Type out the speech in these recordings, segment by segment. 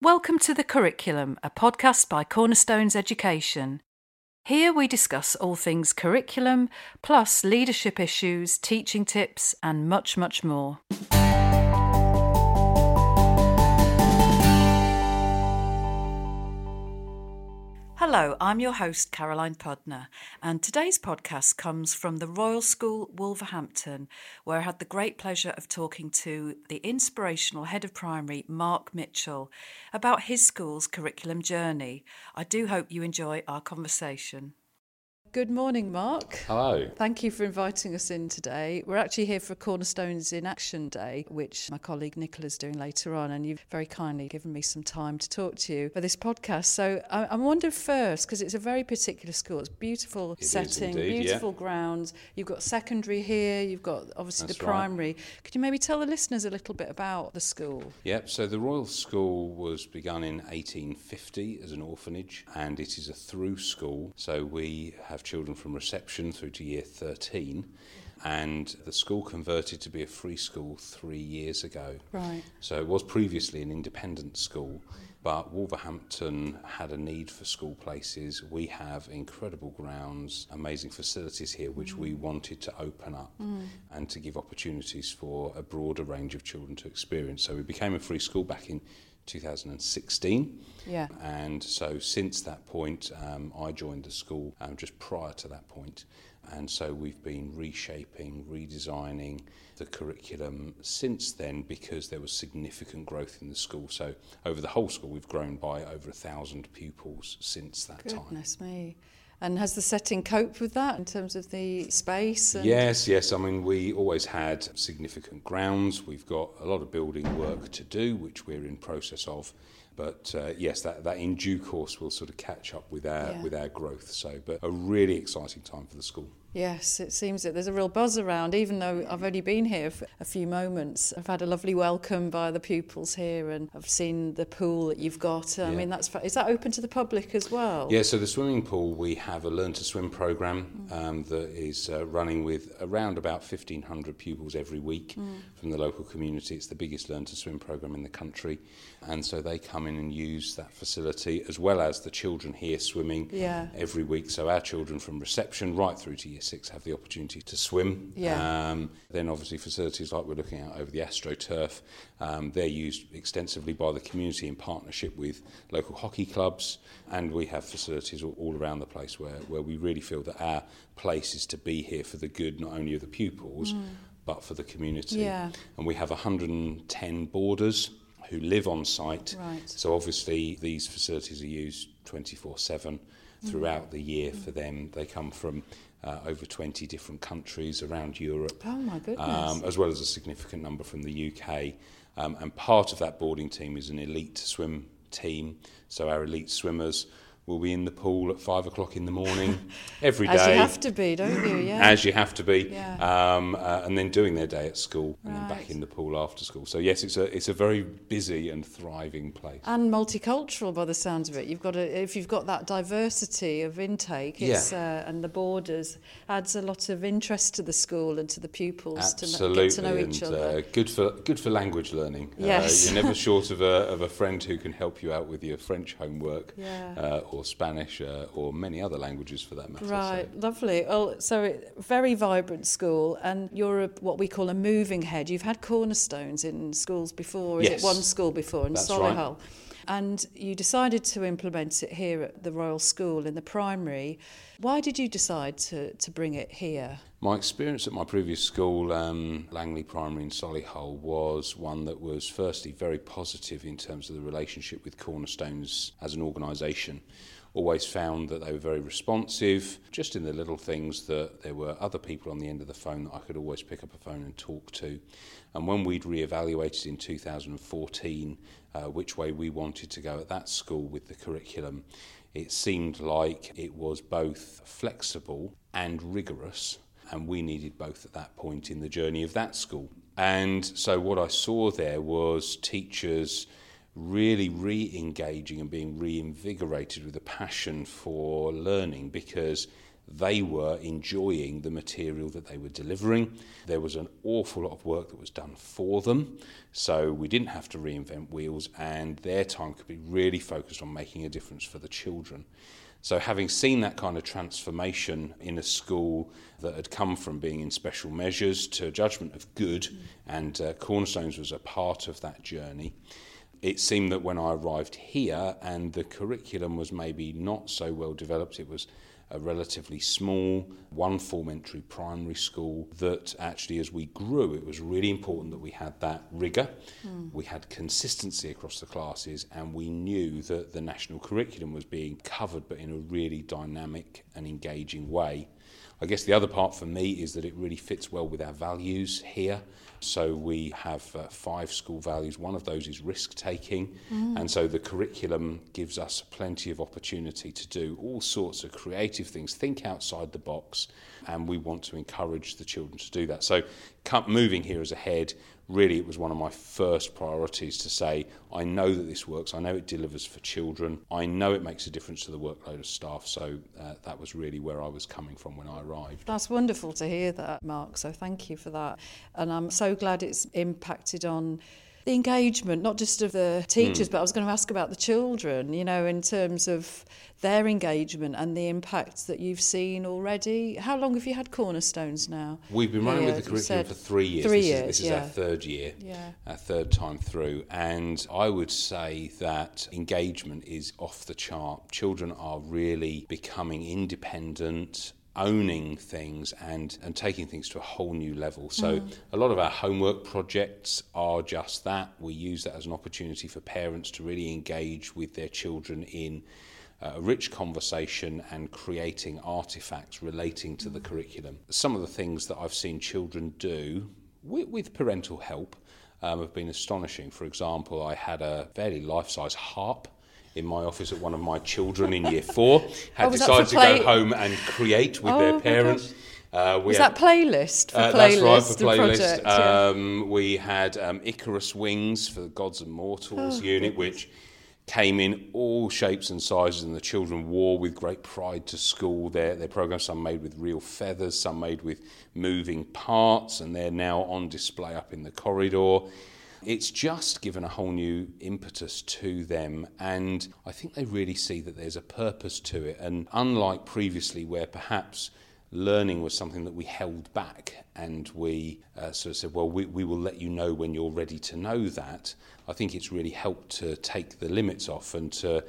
Welcome to The Curriculum, a podcast by Cornerstones Education. Here we discuss all things curriculum, plus leadership issues, teaching tips, and much, much more. Hello, I'm your host Caroline Pudner, and today's podcast comes from the Royal School Wolverhampton, where I had the great pleasure of talking to the inspirational head of primary, Mark Mitchell, about his school's curriculum journey. I do hope you enjoy our conversation. Good morning, Mark. Hello. Thank you for inviting us in today. We're actually here for Cornerstones in Action Day, which my colleague Nicola's doing later on, and you've very kindly given me some time to talk to you for this podcast. So I wonder first, because it's a very particular school, it's beautiful setting, indeed, beautiful grounds. You've got secondary here, you've got obviously the primary. Right. Could you maybe tell the listeners a little bit about the school? Yep, so the Royal School was begun in 1850 as an orphanage, and it is a through school, so we have children from reception through to year 13, and the school converted to be a free school 3 years ago. Right. So it was previously an independent school, but Wolverhampton had a need for school places. We have incredible grounds, amazing facilities here, which we wanted to open up and to give opportunities for a broader range of children to experience. So we became a free school back in 2016, and so since that point I joined the school just prior to that point, and so we've been reshaping, redesigning the curriculum since then, because there was significant growth in the school. So over the whole school we've grown by over 1,000 pupils since that time. Goodness me. And has the setting coped with that in terms of the space? Yes. I mean, we always had significant grounds. We've got a lot of building work to do, which we're in process of. But yes, that in due course will sort of catch up with our growth. So, but a really exciting time for the school. Yes, it seems that there's a real buzz around, even though I've only been here for a few moments. I've had a lovely welcome by the pupils here, and I've seen the pool that you've got. I mean, is that open to the public as well? Yeah, so the swimming pool, we have a Learn to Swim programme that is running with around about 1,500 pupils every week from the local community. It's the biggest Learn to Swim programme in the country, and so they come in and use that facility, as well as the children here swimming every week. So our children from reception right through to year 6 have the opportunity to swim. Then obviously facilities like we're looking at over the AstroTurf, they're used extensively by the community in partnership with local hockey clubs, and we have facilities all around the place where we really feel that our place is to be here for the good not only of the pupils but for the community. And we have 110 boarders who live on site. Right. So obviously these facilities are used 24/7 throughout the year for them. They come from over 20 different countries around Europe. Oh my goodness. As well as a significant number from the UK. And part of that boarding team is an elite swim team. So our elite swimmers will be in the pool at 5 o'clock in the morning every day. As you have to be, don't you? Yeah. As you have to be. Yeah. And then doing their day at school and then back in the pool after school. So yes, it's a very busy and thriving place. And multicultural by the sounds of it. If you've got that diversity of intake, it's, and the borders, adds a lot of interest to the school and to the pupils. Absolutely. To get to know each other. Good for language learning. Yes. You're never short of a friend who can help you out with your French homework. Yeah. Or Spanish, or many other languages for that matter. Right, so. Lovely. Well, so very vibrant school, and you're what we call a moving head. You've had Cornerstones in schools before, is it one school before, in Solihull? Right. And you decided to implement it here at the Royal School in the primary. Why did you decide to bring it here? My experience at my previous school, Langley Primary in Solihull, was one that was firstly very positive in terms of the relationship with Cornerstones as an organisation. Always found that they were very responsive, just in the little things that there were other people on the end of the phone that I could always pick up a phone and talk to. And when we'd re-evaluated in 2014 which way we wanted to go at that school with the curriculum, it seemed like it was both flexible and rigorous, and we needed both at that point in the journey of that school. And so what I saw there was teachers really re-engaging and being reinvigorated with a passion for learning, because they were enjoying the material that they were delivering. There was an awful lot of work that was done for them, so we didn't have to reinvent wheels, and their time could be really focused on making a difference for the children. So having seen that kind of transformation in a school that had come from being in special measures to judgment of good, and Cornerstones was a part of that journey, it seemed that when I arrived here and the curriculum was maybe not so well developed, it was a relatively small one-form entry primary school, that actually as we grew it was really important that we had that rigour, we had consistency across the classes, and we knew that the national curriculum was being covered but in a really dynamic and engaging way. I guess the other part for me is that it really fits well with our values here. So we have 5 school values. One of those is risk-taking. And so the curriculum gives us plenty of opportunity to do all sorts of creative things, think outside the box, and we want to encourage the children to do that. So moving here as a head, really it was one of my first priorities to say, I know that this works, I know it delivers for children, I know it makes a difference to the workload of staff, so that was really where I was coming from when I arrived. That's wonderful to hear that, Mark, so thank you for that. And I'm so glad it's impacted on the engagement, not just of the teachers, but I was going to ask about the children, you know, in terms of their engagement and the impact that you've seen already. How long have you had Cornerstones now? We've been running with the curriculum for 3 years. This is our third year, our third time through. And I would say that engagement is off the chart. Children are really becoming independent, owning things and taking things to a whole new level. So a lot of our homework projects are just that. We use that as an opportunity for parents to really engage with their children in a rich conversation and creating artifacts relating to the curriculum. Some of the things that I've seen children do with parental help have been astonishing. For example, I had a fairly life-size harp in my office at one of my children in year 4, had decided to go home and create with their parents. That's right, for playlist. We had Icarus wings for the Gods and Mortals unit, which came in all shapes and sizes, and the children wore with great pride to school their programmes, some made with real feathers, some made with moving parts, and they're now on display up in the corridor. It's just given a whole new impetus to them, and I think they really see that there's a purpose to it. And unlike previously, where perhaps learning was something that we held back and we sort of said, well, we will let you know when you're ready to know that, I think it's really helped to take the limits off and to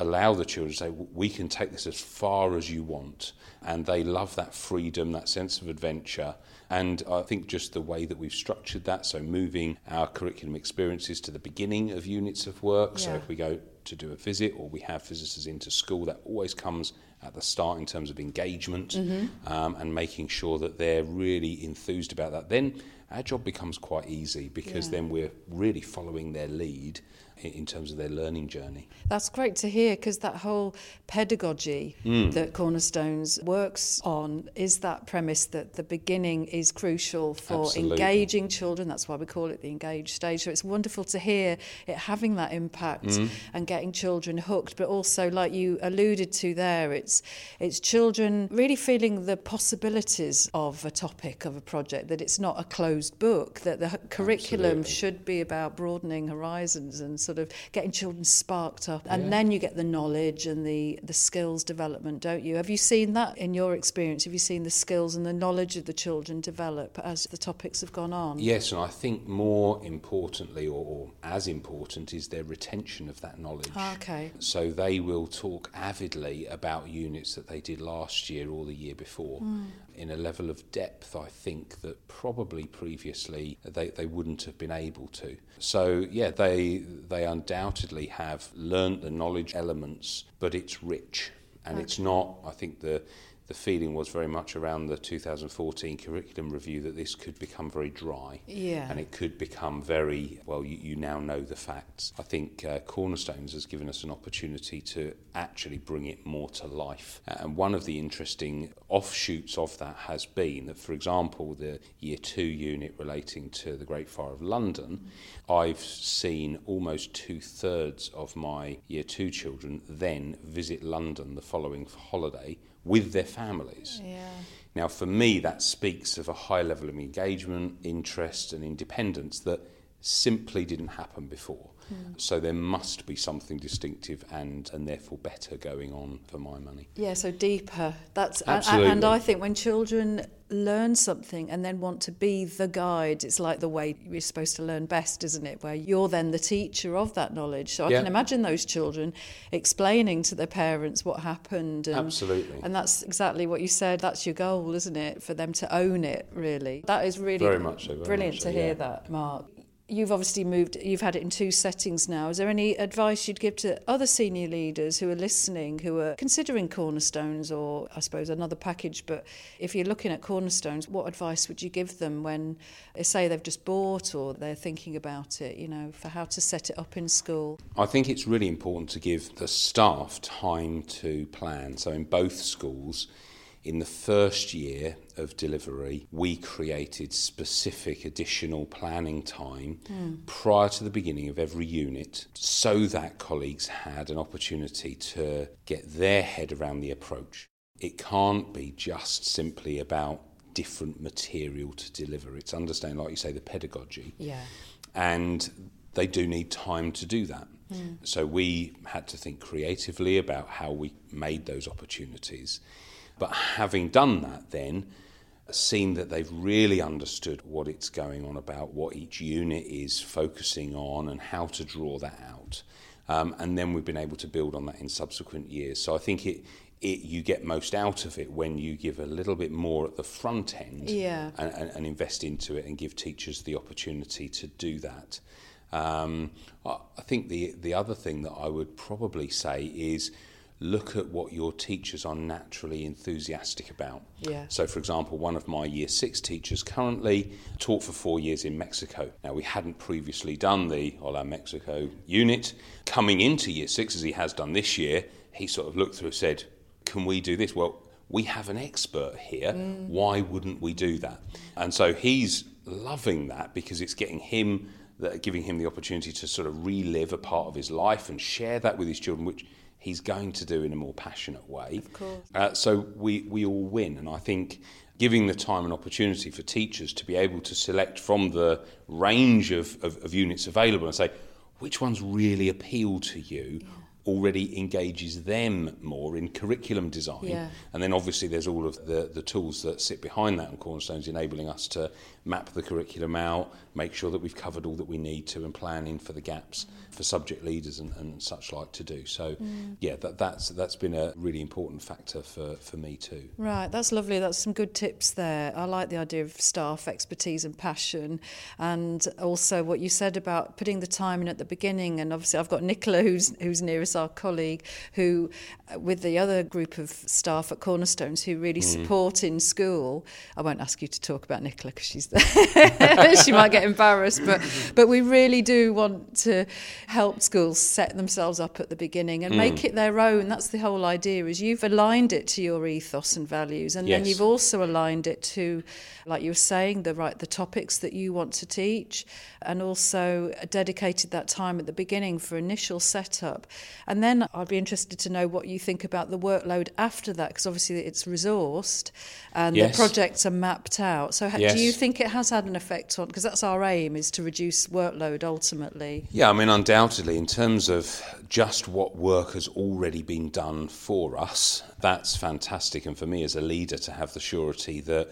allow the children to say, we can take this as far as you want. And they love that freedom, that sense of adventure. And I think just the way that we've structured that, so moving our curriculum experiences to the beginning of units of work. So if we go to do a visit or we have visitors into school, that always comes at the start in terms of engagement and making sure that they're really enthused about that. Then our job becomes quite easy, because then we're really following their lead in terms of their learning journey. That's great to hear, because that whole pedagogy that Cornerstones works on is that premise that the beginning is crucial for engaging children. That's why we call it the engaged stage. So it's wonderful to hear it having that impact and getting children hooked, but also, like you alluded to there, it's children really feeling the possibilities of a topic, of a project, that it's not a closed book, that the curriculum should be about broadening horizons and sort of getting children sparked up, and then you get the knowledge and the skills development, don't you? Have you seen that in your experience? Have you seen the skills and the knowledge of the children develop as the topics have gone on? Yes, and I think more importantly, or as important, is their retention of that knowledge. Okay. So they will talk avidly about units that they did last year or the year before in a level of depth, I think, that probably previously they wouldn't have been able to. So yeah, they undoubtedly have learnt the knowledge elements, but it's rich. And it's not, I think the feeling was very much around the 2014 curriculum review that this could become very dry. Yeah. And it could become very, well, you now know the facts. I think Cornerstones has given us an opportunity to actually bring it more to life. And one of the interesting offshoots of that has been that, for example, the Year 2 unit relating to the Great Fire of London, I've seen almost 2/3 of my Year 2 children then visit London the following holiday with their families. Yeah. Now, for me, that speaks of a high level of engagement, interest and independence that simply didn't happen before. Mm. So there must be something distinctive and therefore better going on for my money. Yeah, so deeper. That's absolutely. And I think when children learn something and then want to be the guide, it's like the way you're supposed to learn best, isn't it? Where you're then the teacher of that knowledge. So I can imagine those children explaining to their parents what happened. And, absolutely. And that's exactly what you said. That's your goal, isn't it? For them to own it, really. That is really very much so, brilliant to hear that, Mark. You've obviously moved, you've had it in 2 settings now. Is there any advice you'd give to other senior leaders who are listening, who are considering Cornerstones or, I suppose, another package? But if you're looking at Cornerstones, what advice would you give them when, say, they've just bought or they're thinking about it, you know, for how to set it up in school? I think it's really important to give the staff time to plan. So in both schools, in the first year of delivery, we created specific additional planning time prior to the beginning of every unit so that colleagues had an opportunity to get their head around the approach. It can't be just simply about different material to deliver. It's understanding, like you say, the pedagogy. Yeah. And they do need time to do that. Mm. So we had to think creatively about how we made those opportunities. But having done that then, seen that they've really understood what it's going on about, what each unit is focusing on and how to draw that out. And then we've been able to build on that in subsequent years. So I think you get most out of it when you give a little bit more at the front end and invest into it and give teachers the opportunity to do that. I think the other thing that I would probably say is, look at what your teachers are naturally enthusiastic about. Yeah. So, for example, one of my Year 6 teachers currently taught for 4 years in Mexico. Now, we hadn't previously done the Hola Mexico unit. Coming into Year 6, as he has done this year, he sort of looked through and said, can we do this? Well, we have an expert here. Mm. Why wouldn't we do that? And so he's loving that because it's getting him, giving him the opportunity to sort of relive a part of his life and share that with his children, which he's going to do in a more passionate way. Of course. So we all win. And I think giving the time and opportunity for teachers to be able to select from the range of units available and say, which ones really appeal to you, already engages them more in curriculum design. Yeah. And then obviously there's all of the tools that sit behind that on Cornerstones, enabling us to map the curriculum out, make sure that we've covered all that we need to, and plan in for the gaps for subject leaders and such like to do. So that's been a really important factor for me too. Right, that's lovely. That's some good tips there. I like the idea of staff expertise and passion, and also what you said about putting the time in at the beginning. And obviously I've got Nicola who's nearest our colleague, who with the other group of staff at Cornerstones who really support in school. I won't ask you to talk about Nicola because she's there. She might get embarrassed, but we really do want to help schools set themselves up at the beginning and make it their own. That's the whole idea, is you've aligned it to your ethos and values, and then you've also aligned it to, like you were saying, the topics that you want to teach, and also dedicated that time at the beginning for initial setup. And then I'd be interested to know what you think about the workload after that, because obviously it's resourced and the projects are mapped out. So do you think it has had an effect on, because that's our aim, is to reduce workload ultimately? Yeah, I mean, undoubtedly, in terms of just what work has already been done for us, that's fantastic. And for me as a leader to have the surety that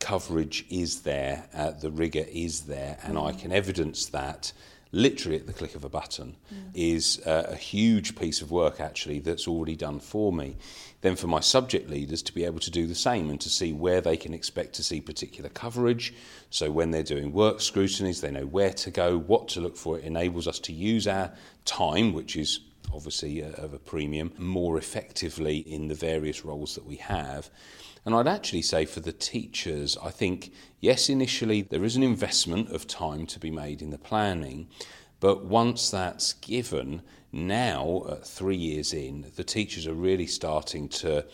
coverage is there, the rigour is there, and I can evidence that literally at the click of a button is a huge piece of work actually that's already done for me. Then for my subject leaders to be able to do the same and to see where they can expect to see particular coverage. So when they're doing work scrutinies, they know where to go, what to look for. It enables us to use our time, which is obviously of a premium, more effectively in the various roles that we have. And I'd actually say for the teachers, I think, yes, initially there is an investment of time to be made in the planning, but once that's given, now, 3 years in, the teachers are really starting to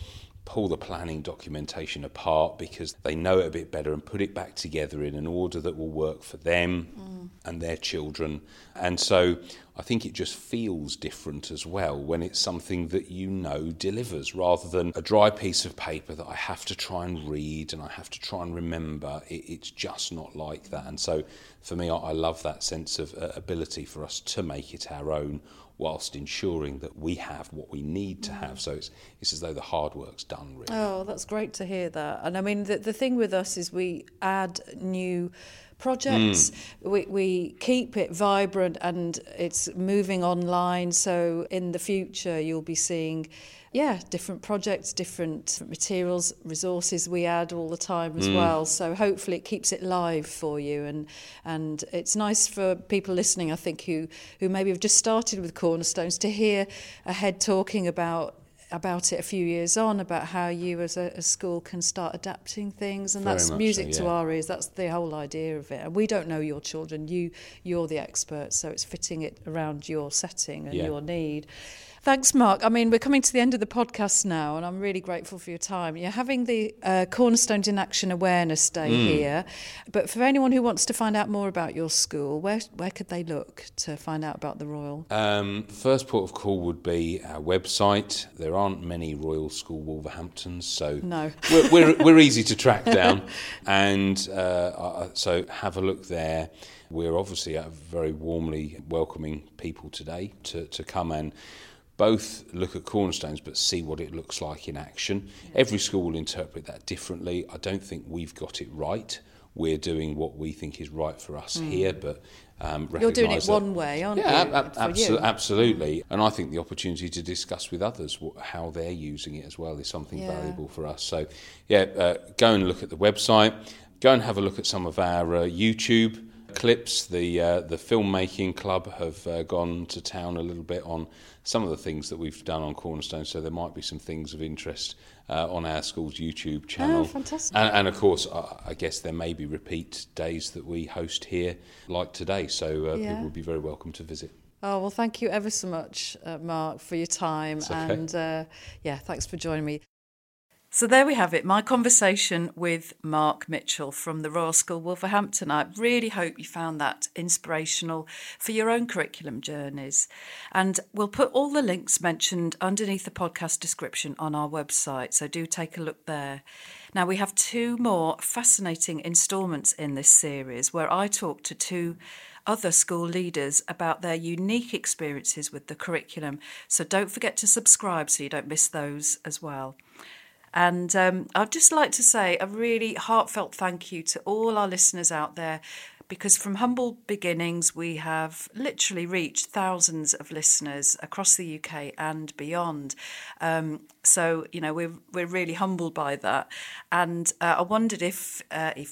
pull the planning documentation apart because they know it a bit better and put it back together in an order that will work for them and their children. And so I think it just feels different as well when it's something that you know delivers, rather than a dry piece of paper that I have to try and read and I have to try and remember. It's just not like that. And so for me, I love that sense of ability for us to make it our own, whilst ensuring that we have what we need to have. So it's as though the hard work's done, really. Oh, that's great to hear that. And I mean, the thing with us is we add new projects. We keep it vibrant and it's moving online. So in the future, you'll be seeing different projects, different materials, resources we add all the time as well. So hopefully it keeps it live for you. And it's nice for people listening, I think, who maybe have just started with Cornerstones to hear a head talking about it a few years on, about how you as a school can start adapting things, and that's music to our ears. That's the whole idea of it. And we don't know your children, you're the expert, so it's fitting it around your setting and your need. Thanks, Mark. I mean, we're coming to the end of the podcast now, and I'm really grateful for your time. You're having the Cornerstones in Action Awareness Day here, but for anyone who wants to find out more about your school, where could they look to find out about the Royal? First port of call would be our website. There aren't many Royal School Wolverhamptons, so no. we're easy to track down, and so have a look there. We're obviously very warmly welcoming people today to come and both look at Cornerstones but see what it looks like in action. Every school will interpret that differently. I don't think we've got it right. We're doing what we think is right for us here, but you're doing it one way, aren't you? Absolutely. And I think the opportunity to discuss with others how they're using it as well is something valuable for us. So, go and look at the website. Go and have a look at some of our YouTube clips. The filmmaking club have gone to town a little bit on some of the things that we've done on Cornerstone, so there might be some things of interest on our school's YouTube channel. Oh, fantastic. And of course, I guess there may be repeat days that we host here like today, so people would be very welcome to visit. Oh, well, thank you ever so much, Mark, for your time. It's okay. And thanks for joining me. So there we have it, my conversation with Mark Mitchell from the Royal School Wolverhampton. I really hope you found that inspirational for your own curriculum journeys. And we'll put all the links mentioned underneath the podcast description on our website, so do take a look there. Now, we have two more fascinating instalments in this series where I talk to two other school leaders about their unique experiences with the curriculum. So don't forget to subscribe so you don't miss those as well. And I'd just like to say a really heartfelt thank you to all our listeners out there, because from humble beginnings, we have literally reached thousands of listeners across the UK and beyond. So, we're really humbled by that. And I wondered if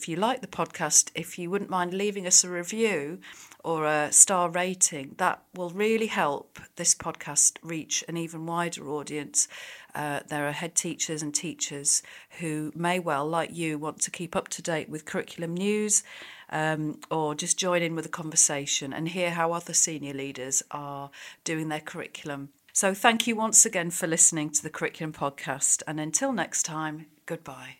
you like the podcast, if you wouldn't mind leaving us a review or a star rating. That will really help this podcast reach an even wider audience. There are head teachers and teachers who may well, like you, want to keep up to date with curriculum news, or just join in with a conversation and hear how other senior leaders are doing their curriculum. So thank you once again for listening to the Curriculum Podcast, and until next time, goodbye.